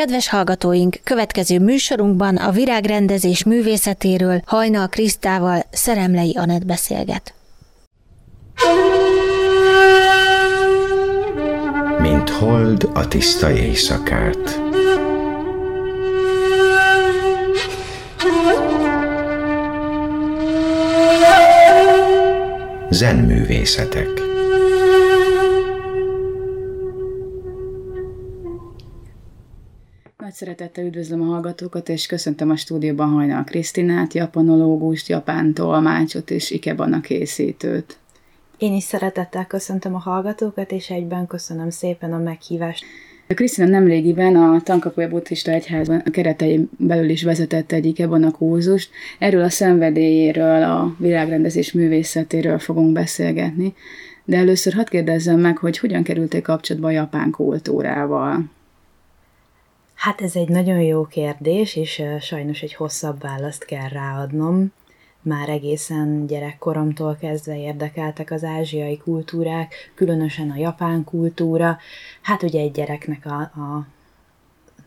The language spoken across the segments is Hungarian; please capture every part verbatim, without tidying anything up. Kedves hallgatóink, következő műsorunkban a virágrendezés művészetéről Hajnal Krisztával Szeremlei Anett beszélget. Mint hold a tiszta éjszakát, zenművészetek. Nagy szeretettel üdvözlöm a hallgatókat, és köszöntöm a stúdióban Hajnal Krisztinát, japanológust, japán tolmácsot és ikebana készítőt. Én is szeretettel köszöntöm a hallgatókat, és egyben köszönöm szépen a meghívást. Krisztina nemrégiben a Tankakuya buddhista egyházban a keretein belül is vezetett egy ikebana kurzust. Erről a szenvedélyéről, a világrendezés művészetéről fogunk beszélgetni, de először hadd kérdezzem meg, hogy hogyan kerültél kapcsolatba a japán kultúrával? Hát ez egy nagyon jó kérdés, és sajnos egy hosszabb választ kell ráadnom. Már egészen gyerekkoromtól kezdve érdekeltek az ázsiai kultúrák, különösen a japán kultúra. Hát ugye egy gyereknek a, a,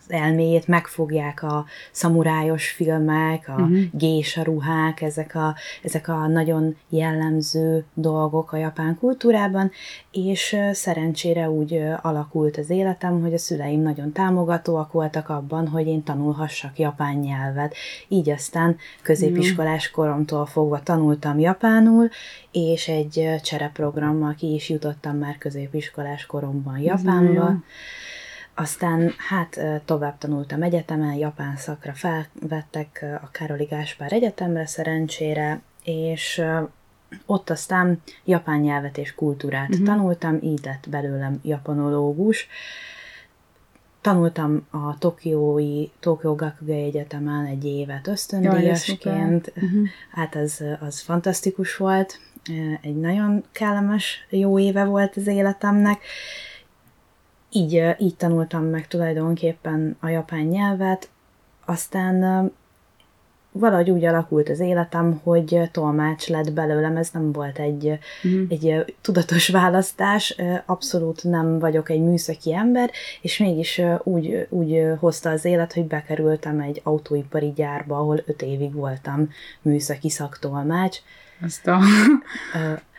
az elméjét megfogják a szamurájos filmek, a uh-huh. gésa ruhák, ezek a, ezek a nagyon jellemző dolgok a japán kultúrában, és szerencsére úgy alakult az életem, hogy a szüleim nagyon támogatóak voltak abban, hogy én tanulhassak japán nyelvet. Így aztán középiskolás koromtól fogva tanultam japánul, és egy csereprogrammal ki is jutottam már középiskolás koromban Japánba. Aztán hát tovább tanultam egyetemen, japán szakra felvettek a Károli Gáspár Egyetemre szerencsére, és ott aztán japán nyelvet és kultúrát uh-huh. tanultam, így lett belőlem japanológus. Tanultam a tokiói, Tokió Gakugei Egyetemen egy évet ösztöndíjasként. Jaj, uh-huh. Hát az, az fantasztikus volt, egy nagyon kellemes, jó éve volt az életemnek. Így, így tanultam meg tulajdonképpen a japán nyelvet, aztán valahogy úgy alakult az életem, hogy tolmács lett belőlem, ez nem volt egy, mm. egy tudatos választás, abszolút nem vagyok egy műszaki ember, és mégis úgy, úgy hozta az élet, hogy bekerültem egy autóipari gyárba, ahol öt évig voltam műszaki szaktolmács. Azt a...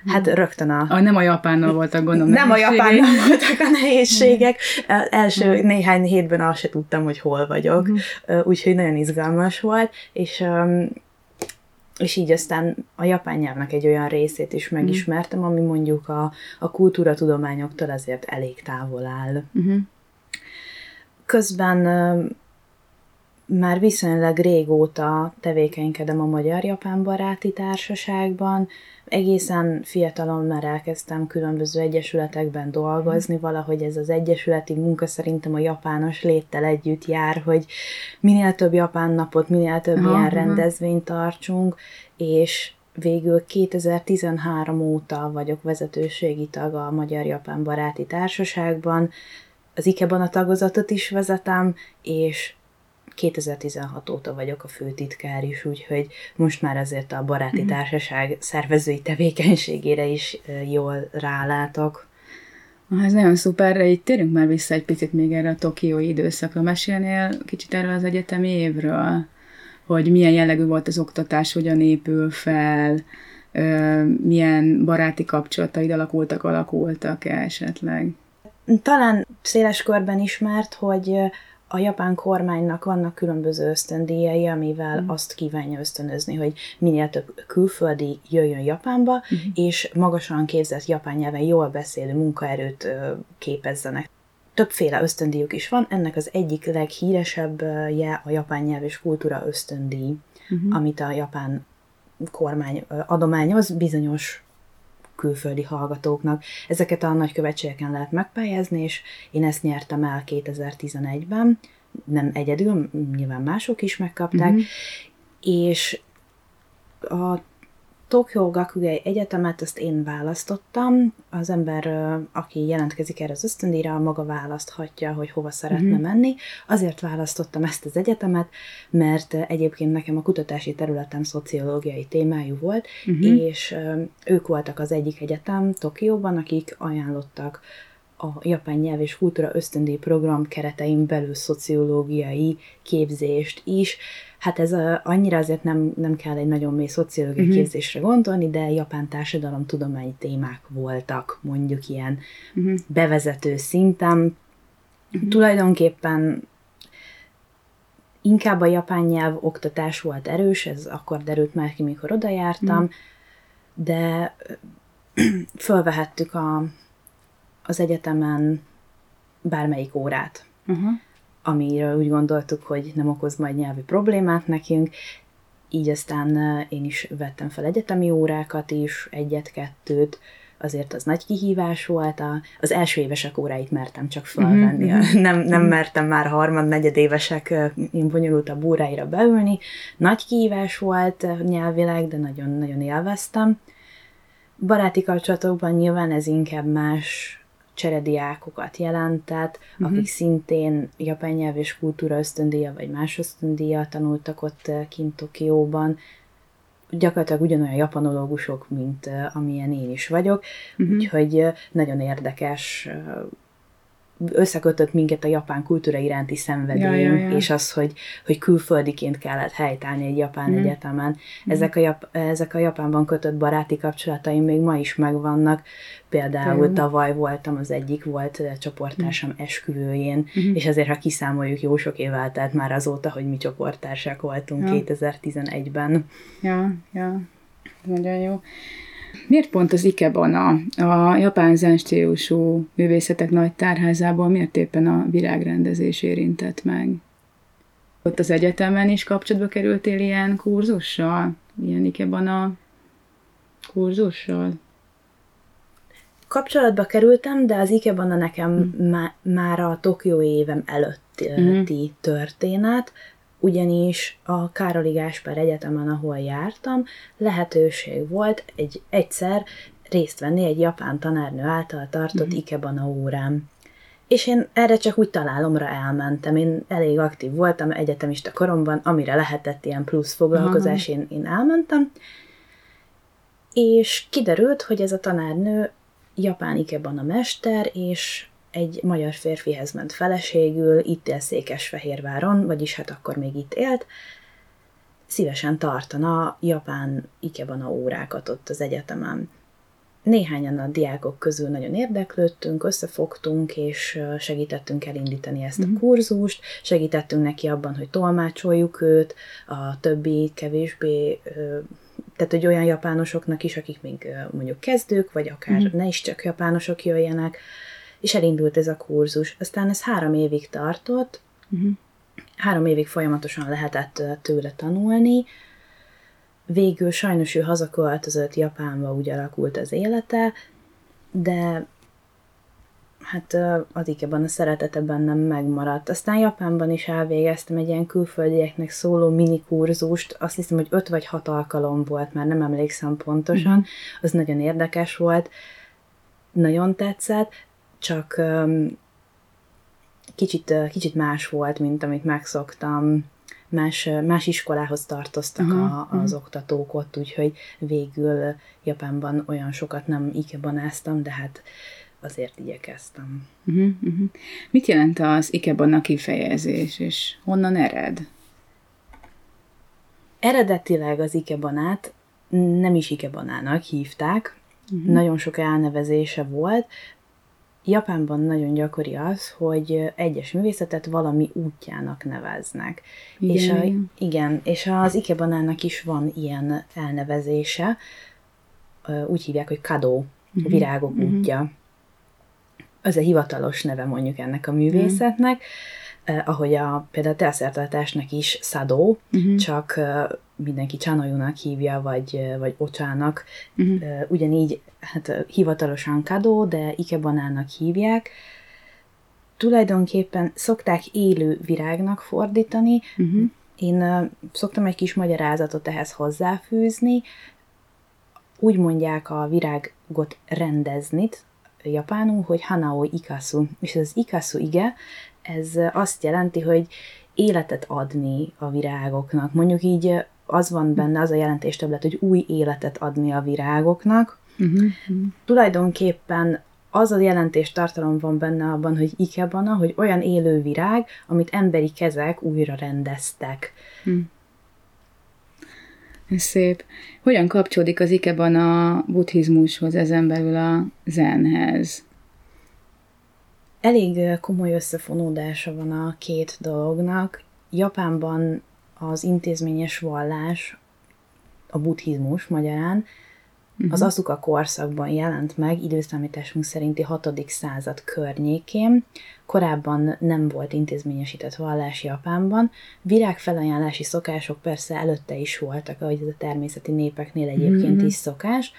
Hát rögtön a... a... Nem a japánnal voltak, gondolom. Nem a japánnal voltak a nehézségek. Első néhány hétben azt se tudtam, hogy hol vagyok. Úgyhogy nagyon izgalmas volt, és, és így aztán a japán nyelvnek egy olyan részét is megismertem, ami mondjuk a, a kultúratudományoktól azért elég távol áll. Közben... Már viszonylag régóta tevékenykedem a Magyar-Japán Baráti Társaságban. Egészen fiatalon már elkezdtem különböző egyesületekben dolgozni, valahogy ez az egyesületi munka szerintem a japános léttel együtt jár, hogy minél több japán napot, minél több aha, ilyen aha. rendezvényt tartsunk, és végül kétezer-tizenhárom óta vagyok vezetőségi tag a Magyar-Japán Baráti Társaságban. Az Ikebana tagozatot is vezetem, és kétezer-tizenhat óta vagyok a főtitkár is, úgyhogy most már azért a baráti társaság szervezői tevékenységére is jól rálátok. Ah, ez nagyon szuper, így térünk már vissza egy picit még erre a tokiói időszakra. Mesélnél kicsit erről az egyetemi évről, hogy milyen jellegű volt az oktatás, hogyan épül fel, milyen baráti kapcsolataid alakultak, alakultak esetleg? Talán széles körben ismert, hogy a japán kormánynak vannak különböző ösztöndíjai, amivel mm. azt kívánja ösztönözni, hogy minél több külföldi jöjjön Japánba, mm. és magasan képzett japán nyelven jól beszélő munkaerőt képezzenek. Többféle ösztöndíjuk is van, ennek az egyik leghíresebbje a japán nyelv és kultúra ösztöndíj, mm. amit a japán kormány adományoz bizonyos külföldi hallgatóknak. Ezeket a nagykövetségeken lehet megpályázni, és én ezt nyertem el kétezer-tizenegyben, nem egyedül, nyilván mások is megkapták, mm-hmm. és a Tokió Gakugei Egyetemet azt én választottam. Az ember, aki jelentkezik erre az ösztöndíjra, maga választhatja, hogy hova szeretne mm-hmm. menni. Azért választottam ezt az egyetemet, mert egyébként nekem a kutatási területem szociológiai témájú volt, mm-hmm. és ők voltak az egyik egyetem Tokióban, akik ajánlottak a japán nyelv és kultúra ösztöndíj program keretein belül szociológiai képzést is. Hát ez a, annyira azért nem, nem kell egy nagyon mély szociológiai uh-huh. képzésre gondolni, de japán társadalomtudományi témák voltak, mondjuk ilyen uh-huh. bevezető szinten. Uh-huh. Tulajdonképpen inkább a japán nyelv oktatás volt erős, ez akkor derült már ki, mikor oda jártam, uh-huh. de fölvehettük a, az egyetemen bármelyik órát. Uh-huh. Amiről úgy gondoltuk, hogy nem okoz majd nyelvi problémát nekünk, így aztán én is vettem fel egyetemi órákat is, egyet-kettőt, azért az nagy kihívás volt, a, az első évesek óráit mertem csak felvenni, mm-hmm. nem, nem mm. mertem már harmad-negyedévesek bonyolultabb óráira beülni, nagy kihívás volt nyelvileg, de nagyon-nagyon élveztem. Baráti kapcsolatokban nyilván ez inkább más cserediákokat jelentett, uh-huh. akik szintén japán nyelv és kultúra ösztöndíja, vagy más ösztöndíja tanultak ott kint Tokióban. Gyakorlatilag ugyanolyan japanológusok, mint amilyen én is vagyok, uh-huh. úgyhogy nagyon érdekes, összekötött minket a japán kultúra iránti szenvedélyünk, ja, ja, ja. és az, hogy, hogy külföldiként kellett helytállni egy japán mm. egyetemen. Ezek a, Jap- ezek a Japánban kötött baráti kapcsolataim még ma is megvannak. Például mm. tavaly voltam, az egyik volt csoporttársam mm. esküvőjén, mm. és azért, ha kiszámoljuk, jó sok év eltelt már azóta, hogy mi csoporttársak voltunk ja. kétezer-tizenegyben. Ja, ja, nagyon jó. Miért pont az Ikebana, a japán zen stílusú művészetek nagy tárházából miért éppen a virágrendezés érintett meg? Ott az egyetemen is kapcsolatba kerültél ilyen kurzussal? Ilyen Ikebana kurzussal? Kapcsolatba kerültem, de az Ikebana nekem mm. má, már a Tokió évem előtti mm. történet, ugyanis a Károli Gáspár Egyetemen, ahol jártam, lehetőség volt egy, egyszer részt venni egy japán tanárnő által tartott mm. Ikebana órán. És én erre csak úgy találomra elmentem. Én elég aktív voltam egyetemista koromban, amire lehetett ilyen plusz foglalkozás, én, én elmentem. És kiderült, hogy ez a tanárnő japán Ikebana mester, és egy magyar férfihez ment feleségül, itt él Székesfehérváron, vagyis hát akkor még itt élt, szívesen tartana japán Ikebana órákat ott az egyetemen. Néhányan a diákok közül nagyon érdeklődtünk, összefogtunk, és segítettünk elindítani ezt a kurzust, segítettünk neki abban, hogy tolmácsoljuk őt, a többi kevésbé... Tehát, hogy olyan japánosoknak is, akik még mondjuk kezdők, vagy akár mm. ne is csak japánosok jöjjenek, és elindult ez a kurzus. Aztán ez három évig tartott, uh-huh. három évig folyamatosan lehetett tőle tanulni, végül sajnos ő hazaköltözött Japánba, úgy alakult az élete, de hát az Ikebana szeretete bennem megmaradt. Aztán Japánban is elvégeztem egy ilyen külföldieknek szóló minikurzust, azt hiszem, hogy öt vagy hat alkalom volt, már nem emlékszem pontosan, uh-huh. az nagyon érdekes volt, nagyon tetszett, csak um, kicsit, kicsit más volt, mint amit megszoktam. Más, más iskolához tartoztak uh-huh. a, az uh-huh. oktatók ott, úgyhogy végül Japánban olyan sokat nem ikebanáztam, de hát azért igyekeztem. Uh-huh. Uh-huh. Mit jelent az Ikebana kifejezés, és honnan ered? Eredetileg az Ikebanát nem is Ikebanának hívták, uh-huh. nagyon sok elnevezése volt. Japánban nagyon gyakori az, hogy egyes művészetet valami útjának neveznek. Igen, és, a, igen, és az Ikebanának is van ilyen elnevezése, úgy hívják, hogy Kadó, uh-huh. virágok uh-huh. útja. Az a hivatalos neve mondjuk ennek a művészetnek, uh-huh. ahogy a, például a teaszertartásnak is Sado, uh-huh. csak mindenki Csanojunak hívja, vagy, vagy Ocsának, uh-huh. ugyanígy hát, hivatalosan Kadó, de Ikebanának hívják. Tulajdonképpen szokták élő virágnak fordítani. Uh-huh. Én szoktam egy kis magyarázatot ehhez hozzáfűzni. Úgy mondják a virágot rendezni japánul, hogy Hanaoi ikasu. És az ikasu ige, ez azt jelenti, hogy életet adni a virágoknak. Mondjuk így az van benne, az a jelentéstöbblet, hogy új életet adni a virágoknak. Uh-huh. Tulajdonképpen az a jelentéstartalom van benne abban, hogy ikebana, hogy olyan élő virág, amit emberi kezek újra rendeztek. Hm. Szép. Hogyan kapcsolódik az ikebana buddhizmushoz, ezen belül a zenhez? Elég komoly összefonódása van a két dolognak. Japánban az intézményes vallás, a buddhizmus magyarán, uh-huh. az Asuka korszakban jelent meg, időszámításunk szerinti hatodik század környékén. Korábban nem volt intézményesített vallás Japánban. Virágfelajánlási szokások persze előtte is voltak, ahogy ez a természeti népeknél egyébként uh-huh. is szokás.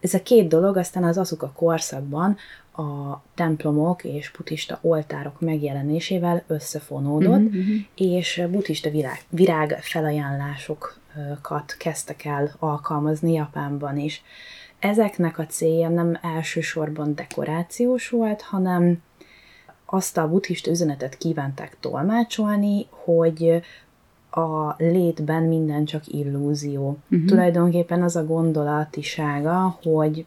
Ez a két dolog aztán az Asuka korszakban a templomok és buddhista oltárok megjelenésével összefonódott, uh-huh. és buddhista virág, virág felajánlásokat kezdtek el alkalmazni Japánban is. Ezeknek a célja nem elsősorban dekorációs volt, hanem azt a buddhista üzenetet kívánták tolmácsolni, hogy a létben minden csak illúzió. Uh-huh. Tulajdonképpen az a gondolatisága, hogy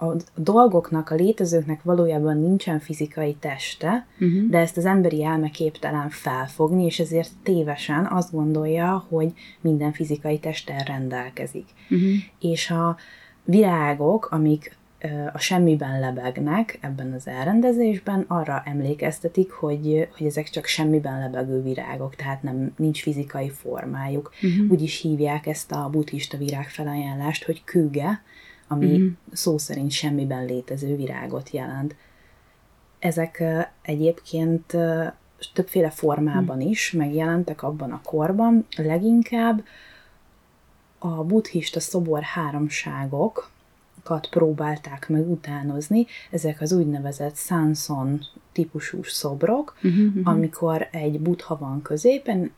a dolgoknak, a létezőknek valójában nincsen fizikai teste, uh-huh. de ezt az emberi elme képtelen felfogni, és ezért tévesen azt gondolja, hogy minden fizikai testtel rendelkezik. Uh-huh. És a virágok, amik a semmiben lebegnek ebben az elrendezésben, arra emlékeztetik, hogy, hogy ezek csak semmiben lebegő virágok, tehát nem, nincs fizikai formájuk. Uh-huh. Úgy is hívják ezt a buddhista virágfelajánlást, hogy küge, ami uh-huh. szó szerint semmiben létező virágot jelent. Ezek egyébként többféle formában uh-huh. is megjelentek abban a korban, leginkább a buddhista szobor háromságok, próbálták meg utánozni, ezek az úgynevezett Sanson típusú szobrok, uh-huh, uh-huh. amikor egy buddha van középen,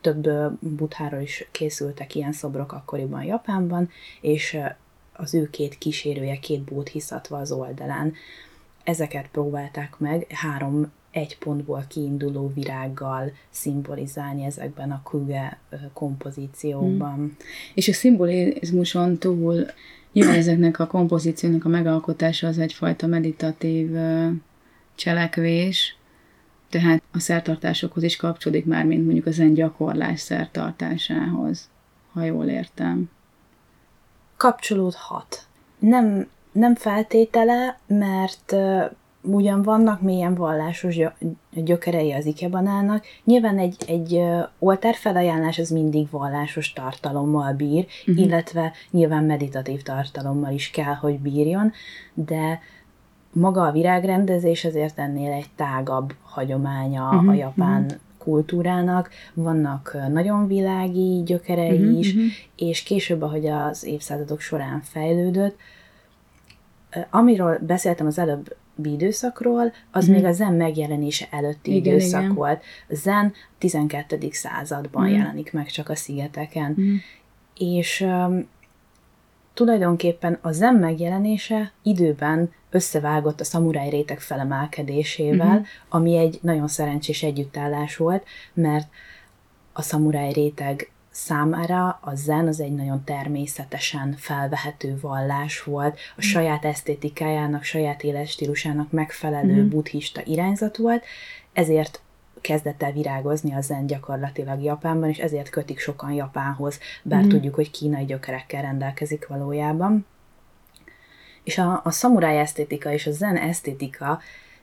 több buddháról is készültek ilyen szobrok akkoriban Japánban, és az ő két kísérője, két bódhiszatva az oldalán. Ezeket próbálták meg három egy pontból kiinduló virággal szimbolizálni ezekben a küge kompozíciókban. Hmm. És a szimbolizmuson túl nyilván ezeknek a kompozíciónak a megalkotása az egyfajta meditatív cselekvés, tehát a szertartásokhoz is kapcsolódik már, mint mondjuk a zen gyakorlás szertartásához, ha jól értem. Kapcsolódhat. Nem, nem feltétele, mert ugyan vannak mélyen vallásos gyökerei az ikebanának. Nyilván egy, egy oltárfelajánlás az mindig vallásos tartalommal bír, uh-huh. illetve nyilván meditatív tartalommal is kell, hogy bírjon, de maga a virágrendezés azért ennél egy tágabb hagyománya uh-huh. a japán uh-huh. kultúrának, vannak nagyon világi gyökerei uh-huh. is, és később, ahogy az évszázadok során fejlődött, amiről beszéltem az előbb, időszakról, az hmm. még a zen megjelenése előtti igen, időszak igen. volt. A zen tizenkettedik században hmm. jelenik meg csak a szigeteken. Hmm. És um, tulajdonképpen a zen megjelenése időben összevágott a szamuráj réteg felemelkedésével, hmm. ami egy nagyon szerencsés együttállás volt, mert a szamuráj réteg számára a zen az egy nagyon természetesen felvehető vallás volt, a saját esztétikájának, saját életstílusának megfelelő mm-hmm. buddhista irányzat volt, ezért kezdett el virágozni a zen gyakorlatilag Japánban, és ezért kötik sokan Japánhoz, bár mm-hmm. tudjuk, hogy kínai gyökerekkel rendelkezik valójában. És a, a szamuráj esztétika és a zen esztétika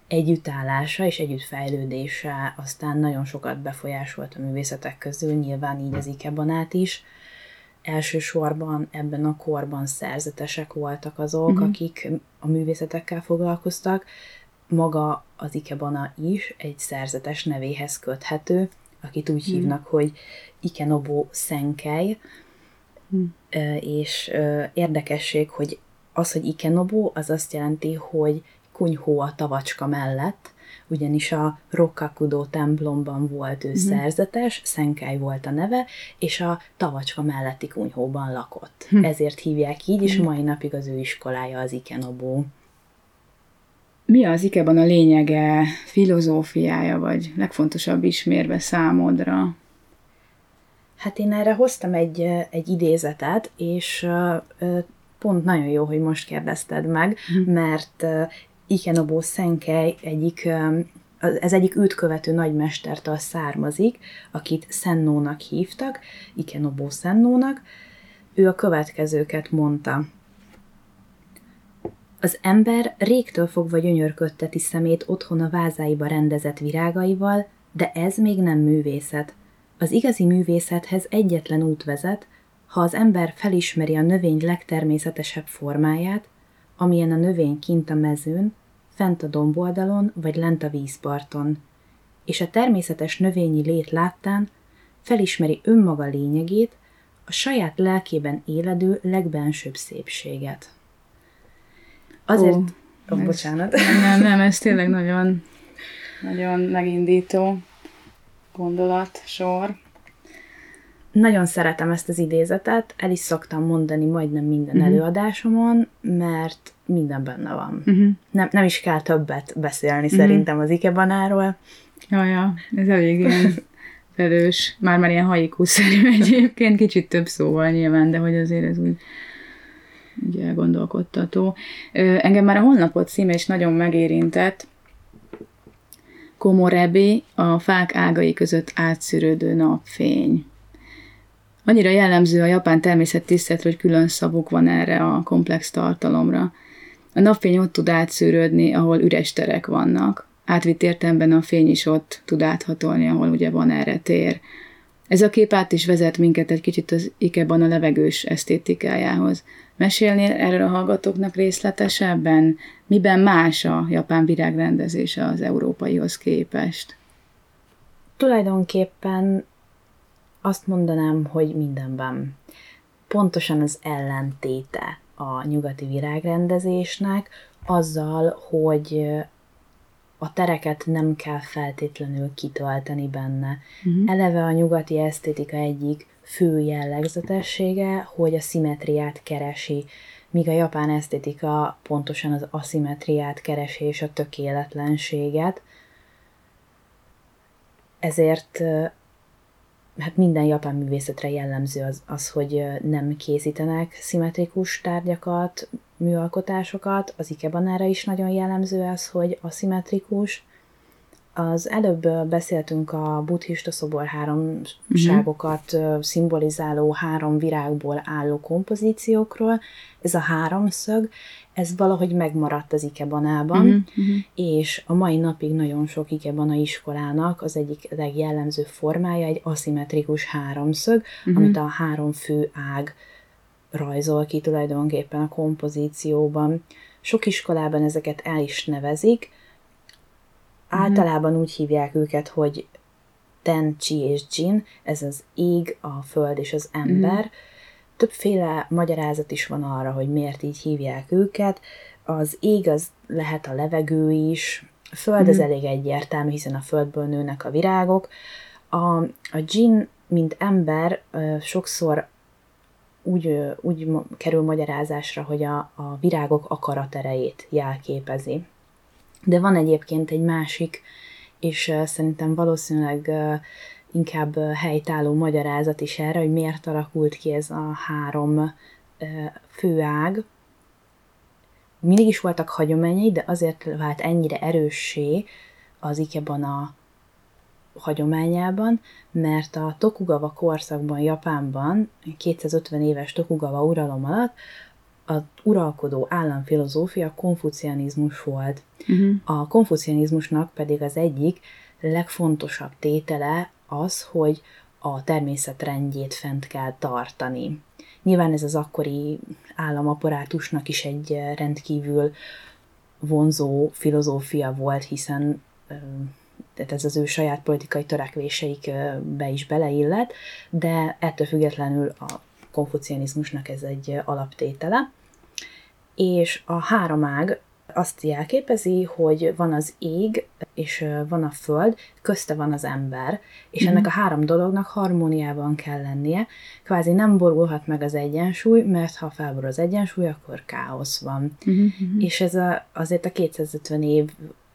együttállása és együttfejlődése aztán nagyon sokat befolyásolt a művészetek közül, nyilván így az ikebanát is. Elsősorban ebben a korban szerzetesek voltak azok, uh-huh. akik a művészetekkel foglalkoztak. Maga az ikebana is egy szerzetes nevéhez köthető, akit úgy uh-huh. hívnak, hogy Ikenobo Senkei, uh-huh. és érdekesség, hogy az, hogy Ikenobo, az azt jelenti, hogy kunyhó a tavacska mellett, ugyanis a Rokkakudó templomban volt ő uh-huh. szerzetes, Senkai volt a neve, és a tavacska melletti kunyhóban lakott. Uh-huh. Ezért hívják így, és mai napig az ő iskolája az Ikenobó. Mi az ikebana a lényege, filozófiája, vagy legfontosabb ismérve számodra? Hát én erre hoztam egy, egy idézetet, és pont nagyon jó, hogy most kérdezted meg, uh-huh. mert Ikenobo Senkei egyik, ez egyik őt követő nagymestertől származik, akit Sennónak hívtak, Ikenobo Sennónak. Ő a következőket mondta. Az ember régtől fogva gyönyörködteti szemét otthon a vázáiba rendezett virágaival, de ez még nem művészet. Az igazi művészethez egyetlen út vezet, ha az ember felismeri a növény legtermészetesebb formáját, amilyen a növény kint a mezőn, fent a domboldalon vagy lent a vízparton, és a természetes növényi lét láttán felismeri önmaga lényegét, a saját lelkében éledő legbensőbb szépséget. Azért... Ó, oh, bocsánat. Ez, nem, nem, ez tényleg nagyon, nagyon megindító gondolat, sor. Nagyon szeretem ezt az idézetet, el is szoktam mondani majdnem minden uh-huh. előadásomon, mert minden benne van. Uh-huh. Nem, nem is kell többet beszélni uh-huh. szerintem az Ikebanáról. Jaja, ez elég ilyen felős, már-már ilyen haiku-szerű egyébként, kicsit több szóval nyilván, de hogy azért ez úgy... ugye elgondolkodtató. Engem már a honlapot címe is nagyon megérintett. Komorebi, a fák ágai között átszűrődő napfény. Annyira jellemző a japán természettiszteletre, hogy külön szavuk van erre a komplex tartalomra. A napfény ott tud átszűrődni, ahol üres terek vannak. Átvitt értelemben a fény is ott tud áthatolni, ahol ugye van erre tér. Ez a kép át is vezet minket egy kicsit az Ikebana levegős esztétikájához. Mesélnél erről a hallgatóknak részletesebben? Miben más a japán virágrendezése az európaihoz képest? Tulajdonképpen azt mondanám, hogy mindenben. Pontosan az ellentéte a nyugati virágrendezésnek azzal, hogy a tereket nem kell feltétlenül kitölteni benne. Uh-huh. Eleve a nyugati esztétika egyik fő jellegzetessége, hogy a szimmetriát keresi, míg a japán esztétika pontosan az aszimmetriát keresi és a tökéletlenséget. Ezért hát minden japán művészetre jellemző az, az, hogy nem készítenek szimmetrikus tárgyakat, műalkotásokat. Az Ikebanára is nagyon jellemző ez, hogy aszimmetrikus. Az előbb beszéltünk a buddhista szobor háromságokat uh-huh. szimbolizáló három virágból álló kompozíciókról. Ez a háromszög, ez valahogy megmaradt az Ikebanában, uh-huh. és a mai napig nagyon sok Ikebana iskolának az egyik legjellemző formája egy aszimmetrikus háromszög, uh-huh. amit a három fő ág rajzol ki tulajdonképpen a kompozícióban. Sok iskolában ezeket el is nevezik, általában úgy hívják őket, hogy Ten, Chi és Jin, ez az ég, a föld és az ember. Mm. Többféle magyarázat is van arra, hogy miért így hívják őket. Az ég az lehet a levegő is, a föld mm. az elég egyértelmű, hiszen a földből nőnek a virágok. A, a Jin, mint ember, sokszor úgy, úgy kerül magyarázásra, hogy a, a virágok akaraterejét jelképezi. De van egyébként egy másik, és szerintem valószínűleg inkább helytálló magyarázat is erre, hogy miért alakult ki ez a három főág. Mindig is voltak hagyományai, de azért vált ennyire erőssé az Ikebana hagyományában, mert a Tokugawa korszakban, Japánban, kétszázötven éves Tokugawa uralom alatt, az uralkodó államfilozófia konfucianizmus volt. Uh-huh. A konfucianizmusnak pedig az egyik legfontosabb tétele az, hogy a természet rendjét fent kell tartani. Nyilván ez az akkori államaparátusnak is egy rendkívül vonzó filozófia volt, hiszen ez az ő saját politikai törekvéseikbe is beleillett, de ettől függetlenül a konfucianizmusnak ez egy alaptétele, és a három ág azt jelképezi, hogy van az ég, és van a föld, közte van az ember, és mm-hmm. ennek a három dolognak harmóniában kell lennie, kvázi nem borulhat meg az egyensúly, mert ha felborul az egyensúly, akkor káosz van. Mm-hmm. És ez a, azért a kétszázötven év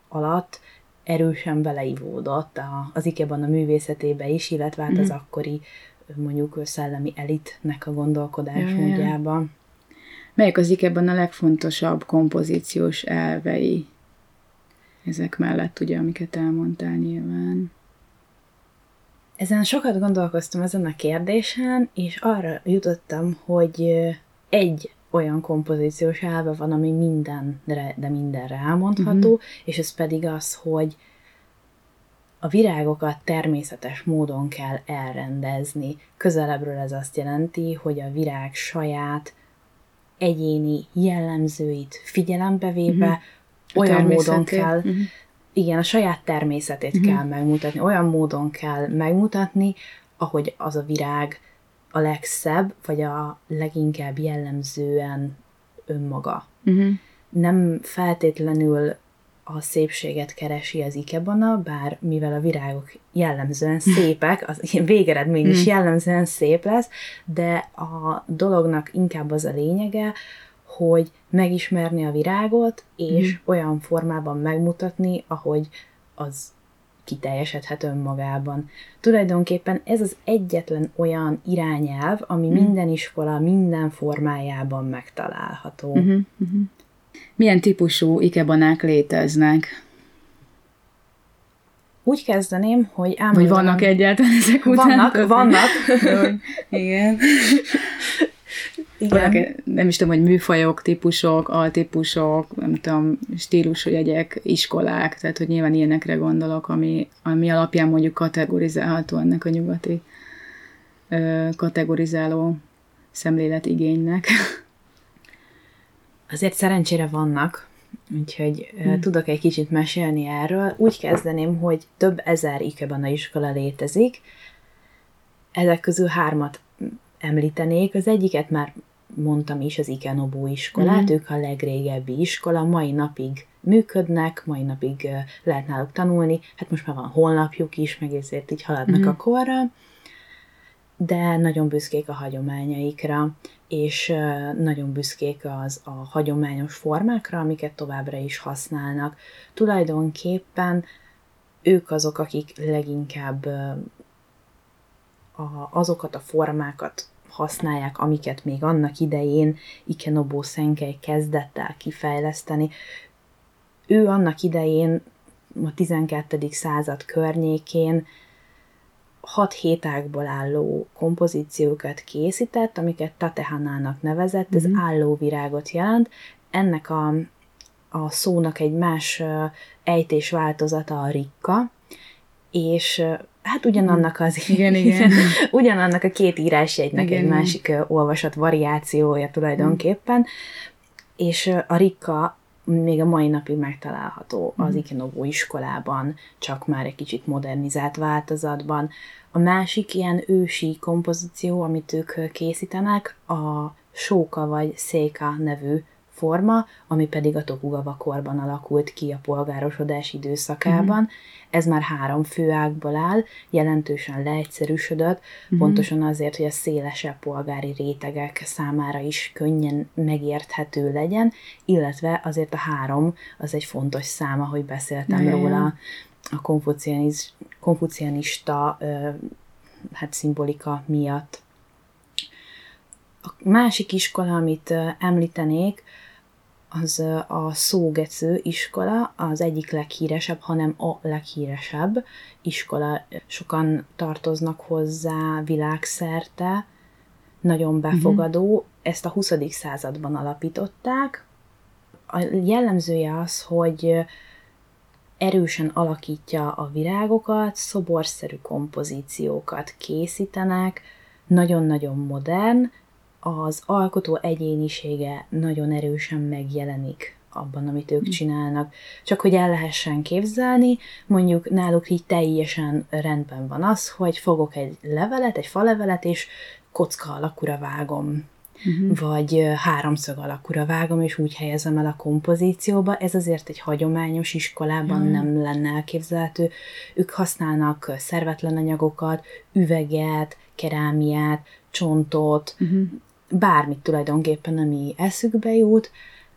alatt erősen beleivódott a, az Ikebana művészetébe is, illetve hát mm-hmm. az akkori mondjuk szellemi elitnek a gondolkodás módjában. Melyek az Ikebana a legfontosabb kompozíciós elvei? ezek mellett, ugye, amiket elmondtál nyilván. Ezen sokat gondolkoztam ezen a kérdésen, és arra jutottam, hogy egy olyan kompozíciós elve van, ami mindenre, de mindenre elmondható, uh-huh. és ez pedig az, hogy a virágokat természetes módon kell elrendezni. Közelebbről ez azt jelenti, hogy a virág saját egyéni jellemzőit figyelembe véve uh-huh. olyan módon kell, uh-huh. igen, a saját természetét uh-huh. kell megmutatni, olyan módon kell megmutatni, ahogy az a virág a legszebb, vagy a leginkább jellemzően önmaga. Uh-huh. Nem feltétlenül a szépséget keresi az ikebana, bár mivel a virágok jellemzően szépek, az végeredmény is jellemzően szép lesz, de a dolognak inkább az a lényege, hogy megismerni a virágot, és mm. olyan formában megmutatni, ahogy az kiteljesedhet önmagában. Tulajdonképpen ez az egyetlen olyan irányelv, ami mm. minden iskola, minden formájában megtalálható. Mm-hmm. Mm-hmm. Milyen típusú ikebanák léteznek? Úgy kezdeném, hogy álmodom... Vagy vannak egyáltalán ezek után? Vannak, közben. vannak. Igen. Igen. Vannak, nem is tudom, hogy műfajok, típusok, altípusok, nem tudom, stílusjegyek, iskolák, tehát hogy nyilván ilyenekre gondolok, ami, ami alapján mondjuk kategorizálható ennek a nyugati ö, kategorizáló szemléletigénynek. Azért szerencsére vannak, úgyhogy hmm. tudok egy kicsit mesélni erről. Úgy kezdeném, hogy több ezer ikebana iskola létezik. Ezek közül hármat említenék. Az egyiket már mondtam is, az Ikenobó iskolát. Hmm. Ők a legrégebbi iskola, mai napig működnek, mai napig lehet náluk tanulni. Hát most már van honlapjuk is, meg ezért így haladnak hmm. a korra. De nagyon büszkék a hagyományaikra, és nagyon büszkék az a hagyományos formákra, amiket továbbra is használnak. Tulajdonképpen ők azok, akik leginkább azokat a formákat használják, amiket még annak idején Ikenobo Senkei kezdett el kifejleszteni. Ő annak idején, a tizenkettedik század környékén hat hétákból álló kompozíciókat készített, amiket Tatehananak nevezett, ez mm-hmm. állóvirágot jelent. Ennek a, a szónak egy más ejtés változata a rikka, és hát ugyanannak az igen, igen. ugyanannak a két írásjegynek igen, egy igen. másik olvasat variációja tulajdonképpen, mm. és a rikka még a mai napig megtalálható az Ikenobo iskolában, csak már egy kicsit modernizált változatban. A másik ilyen ősi kompozíció, amit ők készítenek, a Shōka vagy Seika nevű forma, ami pedig a Tokugawa korban alakult ki a polgárosodás időszakában. Mm-hmm. Ez már három főágból áll, jelentősen leegyszerűsödött, mm-hmm. pontosan azért, hogy a szélesebb polgári rétegek számára is könnyen megérthető legyen, illetve azért a három az egy fontos száma, hogy beszéltem yeah. róla a konfucianiz, konfucianista hát szimbolika miatt. A másik iskola, amit említenék, az a Szógeci iskola, az egyik leghíresebb, hanem a leghíresebb iskola. Sokan tartoznak hozzá világszerte, nagyon befogadó. Uh-huh. Ezt a huszadik században alapították. A jellemzője az, hogy erősen alakítja a virágokat, szoborszerű kompozíciókat készítenek, nagyon-nagyon modern, az alkotó egyénisége nagyon erősen megjelenik abban, amit ők csinálnak. Csak hogy el lehessen képzelni, mondjuk náluk így teljesen rendben van az, hogy fogok egy levelet, egy falevelet, és kocka alakúra vágom, uh-huh. vagy háromszög alakúra vágom, és úgy helyezem el a kompozícióba. Ez azért egy hagyományos iskolában uh-huh. nem lenne elképzelhető. Ők használnak szervetlen anyagokat, üveget, kerámiát, csontot, uh-huh. bármit tulajdonképpen, ami eszükbe jut.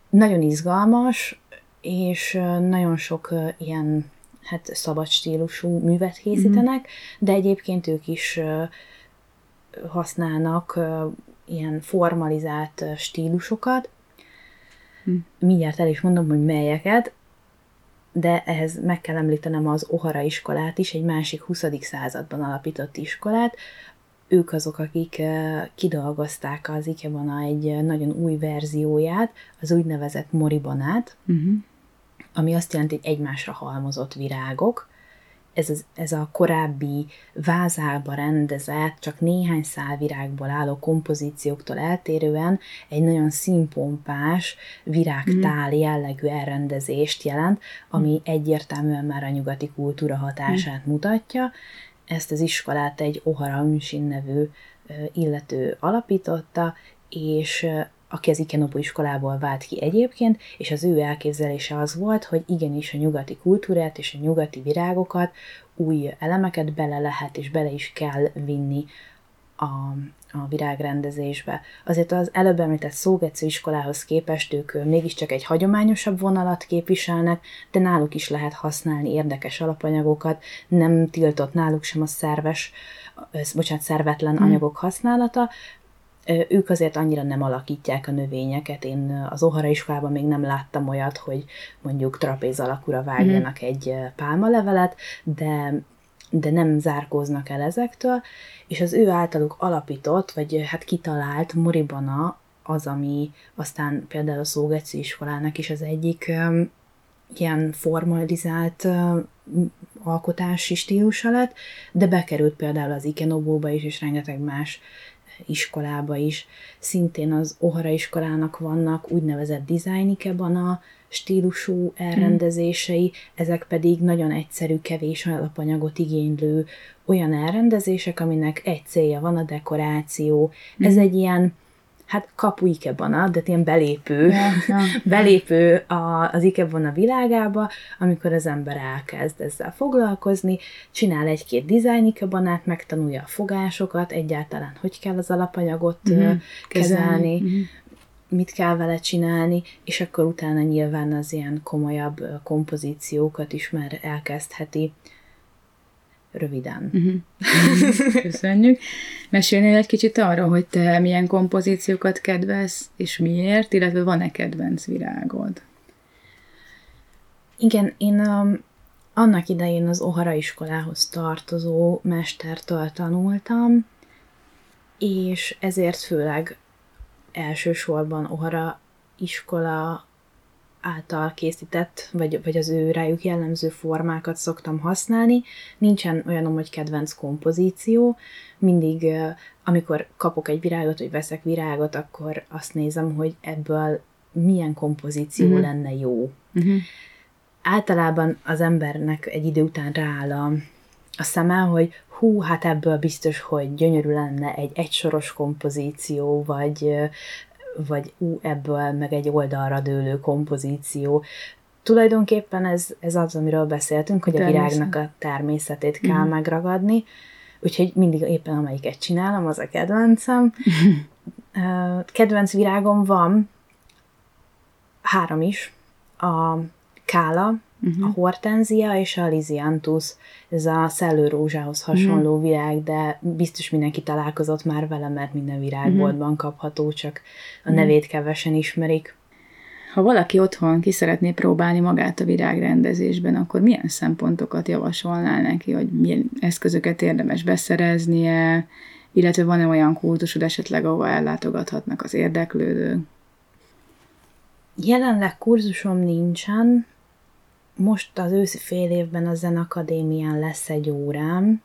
Nagyon izgalmas, és nagyon sok ilyen hát, szabad stílusú művet készítenek, uh-huh. de egyébként ők is használnak ilyen formalizált stílusokat. Uh-huh. Mindjárt el is mondom, hogy melyeket. de ehhez meg kell említenem az Ohara iskolát is, egy másik huszadik században alapított iskolát. Ők azok, akik kidolgozták az Ikebana egy nagyon új verzióját, az úgynevezett Moribanát, uh-huh. ami azt jelenti, hogy egymásra halmozott virágok. Ez, az, ez a korábbi vázába rendezett, csak néhány szál virágból álló kompozícióktól eltérően egy nagyon színpompás, virágtál mm. jellegű elrendezést jelent, ami egyértelműen már a nyugati kultúra hatását mm. mutatja. Ezt az iskolát egy Ohara Monshin nevű illető alapította, és aki az Ikenobo iskolából vált ki egyébként, és az ő elképzelése az volt, hogy igenis a nyugati kultúrát és a nyugati virágokat, új elemeket bele lehet és bele is kell vinni a, a virágrendezésbe. Azért az előbb említett Szógeci iskolához képest ők mégiscsak egy hagyományosabb vonalat képviselnek, de náluk is lehet használni érdekes alapanyagokat, nem tiltott náluk sem a szerves, bocsánat, szervetlen hmm. anyagok használata. Ők azért annyira nem alakítják a növényeket. Én az Ohara iskolában még nem láttam olyat, hogy mondjuk trapéz alakúra vágjanak mm. egy pálmalevelet, de, de nem zárkóznak el ezektől, és az ő általuk alapított, vagy hát kitalált Moribana az, ami aztán például a Szógeci iskolának is az egyik um, ilyen formalizált um, alkotási stílusa lett, de bekerült például az Ikenobóba is, és rengeteg más iskolába is. Szintén az Ohara iskolának vannak úgynevezett design ikebana stílusú elrendezései, ezek pedig nagyon egyszerű, kevés alapanyagot igénylő olyan elrendezések, aminek egy célja van, a dekoráció. Ez egy ilyen, hát kapu ikebana, de ilyen belépő, ja, ja. belépő a, az ikebana világába, amikor az ember elkezd ezzel foglalkozni, csinál egy-két design ikebanát, megtanulja a fogásokat, egyáltalán hogy kell az alapanyagot mm-hmm. kezelni, mm-hmm. mit kell vele csinálni, és akkor utána nyilván az ilyen komolyabb kompozíciókat is már elkezdheti. Röviden. Uh-huh. Köszönjük. Mesélnél egy kicsit arról, hogy te milyen kompozíciókat kedvelsz, és miért, illetve van-e kedvenc virágod? Igen, én um, annak idején az Ohara iskolához tartozó mestertől tanultam, és ezért főleg elsősorban Ohara iskola által készített, vagy, vagy az ő rájuk jellemző formákat szoktam használni. Nincsen olyanom, hogy kedvenc kompozíció. Mindig, amikor kapok egy virágot, vagy veszek virágot, akkor azt nézem, hogy ebből milyen kompozíció uh-huh. lenne jó. Uh-huh. Általában az embernek egy idő után rááll a, a szeme, hogy hú, hát ebből biztos, hogy gyönyörű lenne egy egysoros kompozíció, vagy vagy ú, ebből meg egy oldalra dőlő kompozíció. Tulajdonképpen ez, ez az, amiről beszéltünk, hogy a virágnak a természetét kell mm. megragadni, úgyhogy mindig éppen amelyiket csinálom, az a kedvencem. Kedvenc virágom van, három is, a kála, uh-huh. a hortenzia és a liziantus, ez a szellőrózsához hasonló uh-huh. virág, de biztos mindenki találkozott már vele, mert minden virágboltban uh-huh. kapható, csak a nevét uh-huh. kevesen ismerik. Ha valaki otthon ki szeretné próbálni magát a virágrendezésben, akkor milyen szempontokat javasolnál neki, hogy milyen eszközöket érdemes beszereznie, illetve van-e olyan kultusod esetleg, ahol ellátogathatnak az érdeklődők? Jelenleg kurzusom nincsen. Most az őszi fél évben a Zenakadémián lesz egy órám,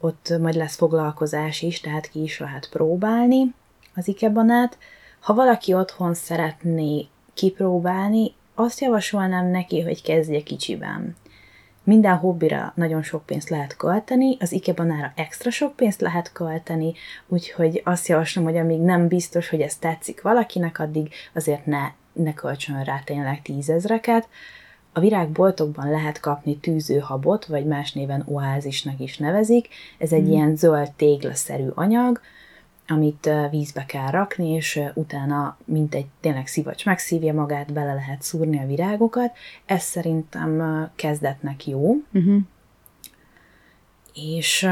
ott majd lesz foglalkozás is, tehát ki is lehet próbálni az ikebanát. Ha valaki otthon szeretné kipróbálni, azt javasolnám neki, hogy kezdje kicsiben. Minden hobbira nagyon sok pénzt lehet költeni, az ikebanára extra sok pénzt lehet költeni, úgyhogy azt javaslom, hogy amíg nem biztos, hogy ez tetszik valakinek, addig azért ne, ne költsön rá tényleg tízezreket. A virágboltokban lehet kapni tűzőhabot, vagy más néven oázisnak is nevezik. Ez egy hmm. ilyen zöld téglaszerű anyag, amit vízbe kell rakni, és utána mint egy tényleg szivacs megszívja magát, bele lehet szúrni a virágokat. Ez szerintem kezdetnek jó. Uh-huh. És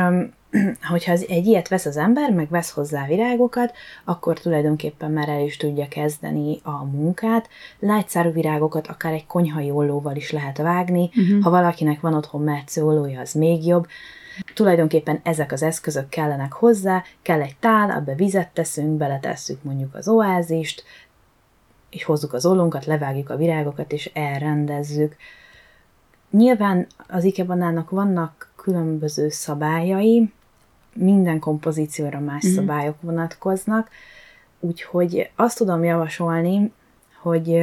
hogyha egy ilyet vesz az ember, meg vesz hozzá virágokat, akkor tulajdonképpen már el is tudja kezdeni a munkát. Lágyszárú virágokat akár egy konyhai ollóval is lehet vágni, uh-huh. ha valakinek van otthon metsző ollója, az még jobb. Tulajdonképpen ezek az eszközök kellenek hozzá, kell egy tál, abba vizet teszünk, beletesszük mondjuk az oázist, és hozzuk az ollónkat, levágjuk a virágokat, és elrendezzük. Nyilván az ikebanának vannak különböző szabályai, minden kompozícióra más mm-hmm. szabályok vonatkoznak, úgyhogy azt tudom javasolni, hogy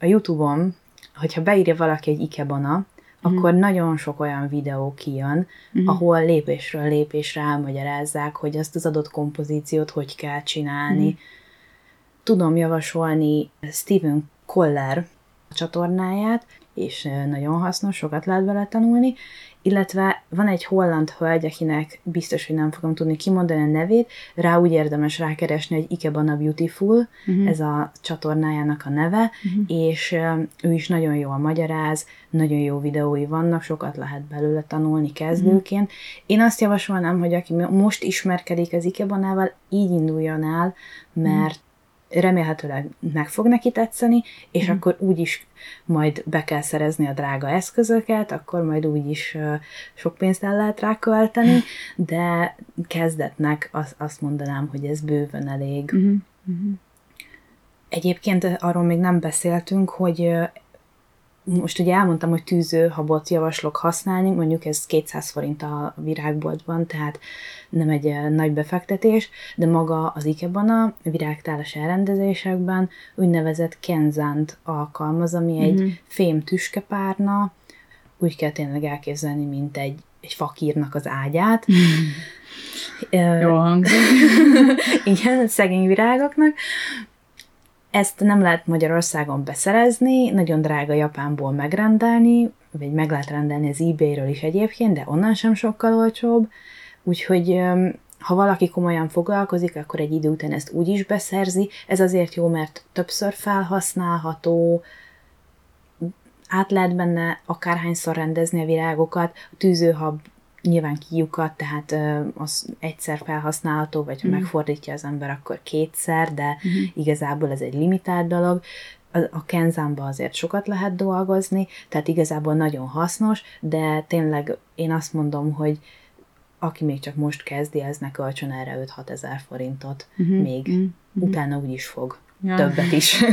a YouTube-on, hogyha beírja valaki egy ikebana, mm-hmm. akkor nagyon sok olyan videó kijön, mm-hmm. ahol lépésről lépésre elmagyarázzák, hogy azt az adott kompozíciót hogy kell csinálni. Mm-hmm. Tudom javasolni Stephen Koller csatornáját, és nagyon hasznos, sokat lehet vele tanulni, illetve van egy holland hölgy, akinek biztos, hogy nem fogom tudni kimondani a nevét, rá úgy érdemes rákeresni, hogy Ikebana Beautiful, uh-huh. ez a csatornájának a neve, uh-huh. és ő is nagyon jól magyaráz, nagyon jó videói vannak, sokat lehet belőle tanulni kezdőként. Uh-huh. Én azt javasolnám, hogy aki most ismerkedik az ikebanával, így induljon el, mert uh-huh. remélhetőleg meg fog neki tetszeni, és uh-huh. akkor úgyis majd be kell szerezni a drága eszközöket, akkor majd úgyis uh, sok pénzt el lehet rá költeni, de kezdetnek az, azt mondanám, hogy ez bőven elég. Uh-huh. Uh-huh. Egyébként arról még nem beszéltünk, hogy uh, most ugye elmondtam, hogy tűzőhabot javaslok használni, mondjuk ez kétszáz forint a virágboltban, tehát nem egy nagy befektetés, de maga az ikebana virágtálas elrendezésekben úgynevezett kenzánt alkalmaz, ami mm-hmm. egy fém tüskepárna, úgy kell tényleg elképzelni, mint egy, egy fakírnak az ágyát. Mm. Jó hangzik. Igen, szegény virágoknak. Ezt nem lehet Magyarországon beszerezni, nagyon drága Japánból megrendelni, vagy meg lehet rendelni az eBay-ről is egyébként, de onnan sem sokkal olcsóbb. Úgyhogy ha valaki komolyan foglalkozik, akkor egy idő után ezt úgy is beszerzi. Ez azért jó, mert többször felhasználható, át lehet benne akárhányszor rendezni a virágokat, a tűzőhab nyilván kijukat, tehát az egyszer felhasználható, vagy ha mm. megfordítja az ember, akkor kétszer, de mm. igazából ez egy limitált dolog. A kenzánban azért sokat lehet dolgozni, tehát igazából nagyon hasznos, de tényleg én azt mondom, hogy aki még csak most kezdi, ez ne költsön erre öt-hat ezer forintot mm-hmm. még. Mm-hmm. Utána úgyis fog. Ja. Többet is.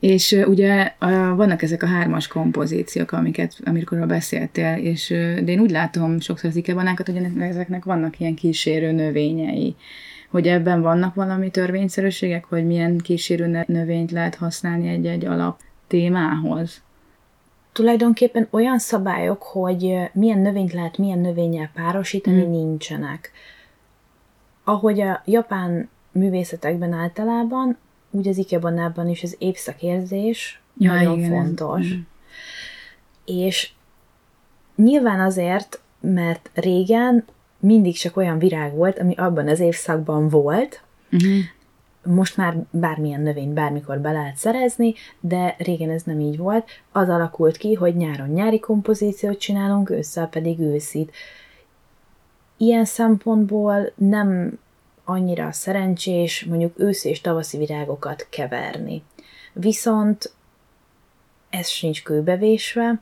És ugye vannak ezek a hármas kompozíciók, amiket, amikről beszéltél, és de én úgy látom sokszor az ikebanákat, hogy ezeknek vannak ilyen kísérő növényei. Hogy ebben vannak valami törvényszerűségek, hogy milyen kísérő növényt lehet használni egy-egy alap témához? Tulajdonképpen olyan szabályok, hogy milyen növényt lehet milyen növényel párosítani, hmm. nincsenek. Ahogy a japán művészetekben általában, úgy az ikebanában is az évszakérzés ja, nagyon igen, fontos. Ez... És nyilván azért, mert régen mindig csak olyan virág volt, ami abban az évszakban volt. Uh-huh. Most már bármilyen növényt bármikor be lehet szerezni, de régen ez nem így volt. Az alakult ki, hogy nyáron nyári kompozíciót csinálunk, ősszel pedig őszit. Ilyen szempontból nem annyira szerencsés mondjuk őszi és tavaszi virágokat keverni. Viszont ez sincs kőbevésve.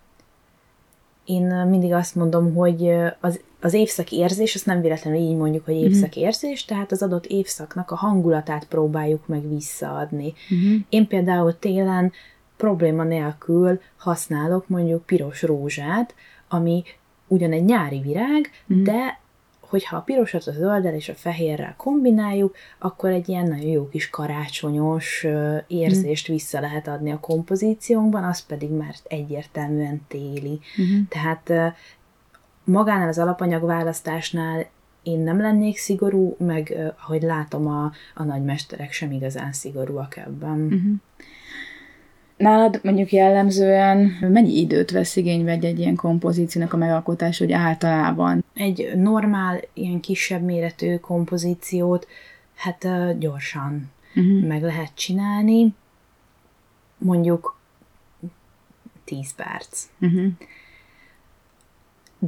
Én mindig azt mondom, hogy az, az évszaki érzés, azt nem véletlenül így mondjuk, hogy évszaki uh-huh. érzés, tehát az adott évszaknak a hangulatát próbáljuk meg visszaadni. Uh-huh. Én például télen probléma nélkül használok mondjuk piros rózsát, ami ugyan egy nyári virág, uh-huh. de hogyha a pirosat a zölddel és a fehérrel kombináljuk, akkor egy ilyen nagyon jó kis karácsonyos érzést vissza lehet adni a kompozíciónkban, az pedig már egyértelműen téli. Uh-huh. Tehát magánál az alapanyagválasztásnál én nem lennék szigorú, meg ahogy látom, a, a nagymesterek sem igazán szigorúak ebben. Uh-huh. Nálad mondjuk jellemzően mennyi időt vesz igénybe egy, egy ilyen kompozíciónak a megalkotás, hogy általában? Egy normál, ilyen kisebb méretű kompozíciót hát gyorsan uh-huh. meg lehet csinálni, mondjuk tíz perc. Uh-huh.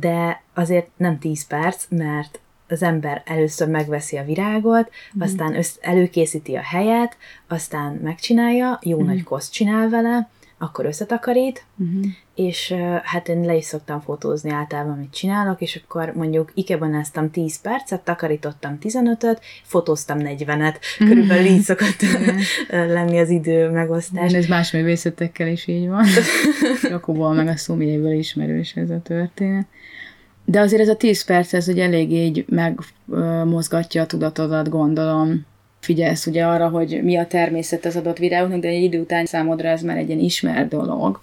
de azért nem tíz perc, mert az ember először megveszi a virágot, mm. aztán össz- előkészíti a helyet, aztán megcsinálja, jó mm. nagy koszt csinál vele, akkor összetakarít, mm-hmm. és hát én le is szoktam fotózni általában, amit csinálok, és akkor mondjuk ikebanáztam tíz percet, takarítottam tizenötöt, fotóztam negyvenet, körülbelül így szokott lenni az idő megosztás. Ez más művészetekkel is így van. Jakobból meg a szumjéből ismerős ez a történet. De azért ez a tíz perc, ez ugye elég így megmozgatja a tudatodat, gondolom. Figyelsz ugye arra, hogy mi a természet az adott virágoknak, de egy idő után számodra ez már egy ilyen ismert dolog.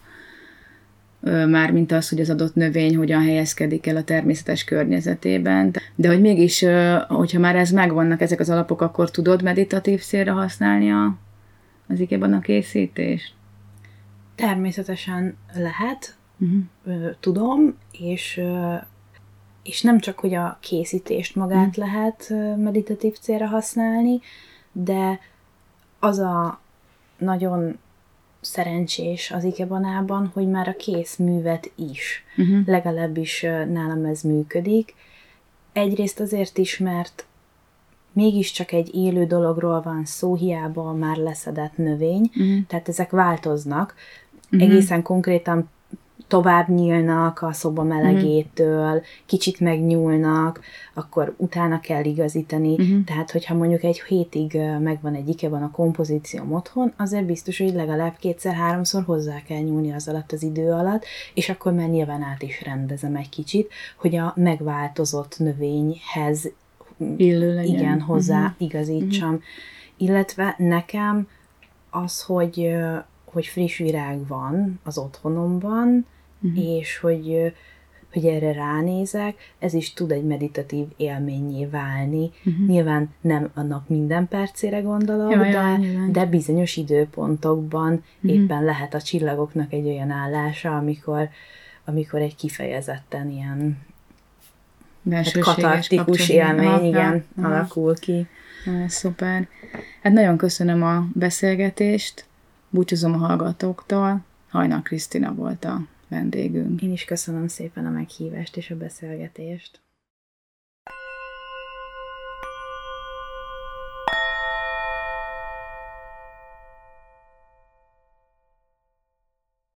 Mármint az, hogy az adott növény hogyan helyezkedik el a természetes környezetében. De hogy mégis, hogyha már ez megvannak ezek az alapok, akkor tudod meditatív célra használni a, az ikebana készítést? Természetesen lehet, uh-huh. tudom, és... és nem csak, hogy a készítést magát mm. lehet meditatív célra használni, de az a nagyon szerencsés az ikebanában, hogy már a kész művet is, mm-hmm. legalábbis nálam ez működik. Egyrészt azért is, mert mégiscsak egy élő dologról van szó, hiába már leszedett növény, mm. tehát ezek változnak. Mm-hmm. Egészen konkrétan tovább nyílnak a szoba melegétől, uh-huh. kicsit megnyúlnak, akkor utána kell igazítani. Uh-huh. Tehát, hogyha mondjuk egy hétig megvan egy ikebana kompozícióm otthon, azért biztos, hogy legalább kétszer-háromszor hozzá kell nyúlni az alatt az idő alatt, és akkor már nyilván át is rendezem egy kicsit, hogy a megváltozott növényhez igen, hozzá uh-huh. igazítsam. Uh-huh. Illetve nekem az, hogy, hogy friss virág van az otthonomban, Uh-huh. és hogy, hogy erre ránézek, ez is tud egy meditatív élménnyé válni. Uh-huh. Nyilván nem a nap minden percére gondolom, ja, de, de bizonyos időpontokban uh-huh. éppen lehet a csillagoknak egy olyan állása, amikor, amikor egy kifejezetten ilyen hát katartikus élmény igen, uh-huh. alakul ki. Uh, szuper. Hát nagyon köszönöm a beszélgetést, búcsúzom a hallgatóktól, Hajnal Krisztina volt a vendégünk. Én is köszönöm szépen a meghívást és a beszélgetést.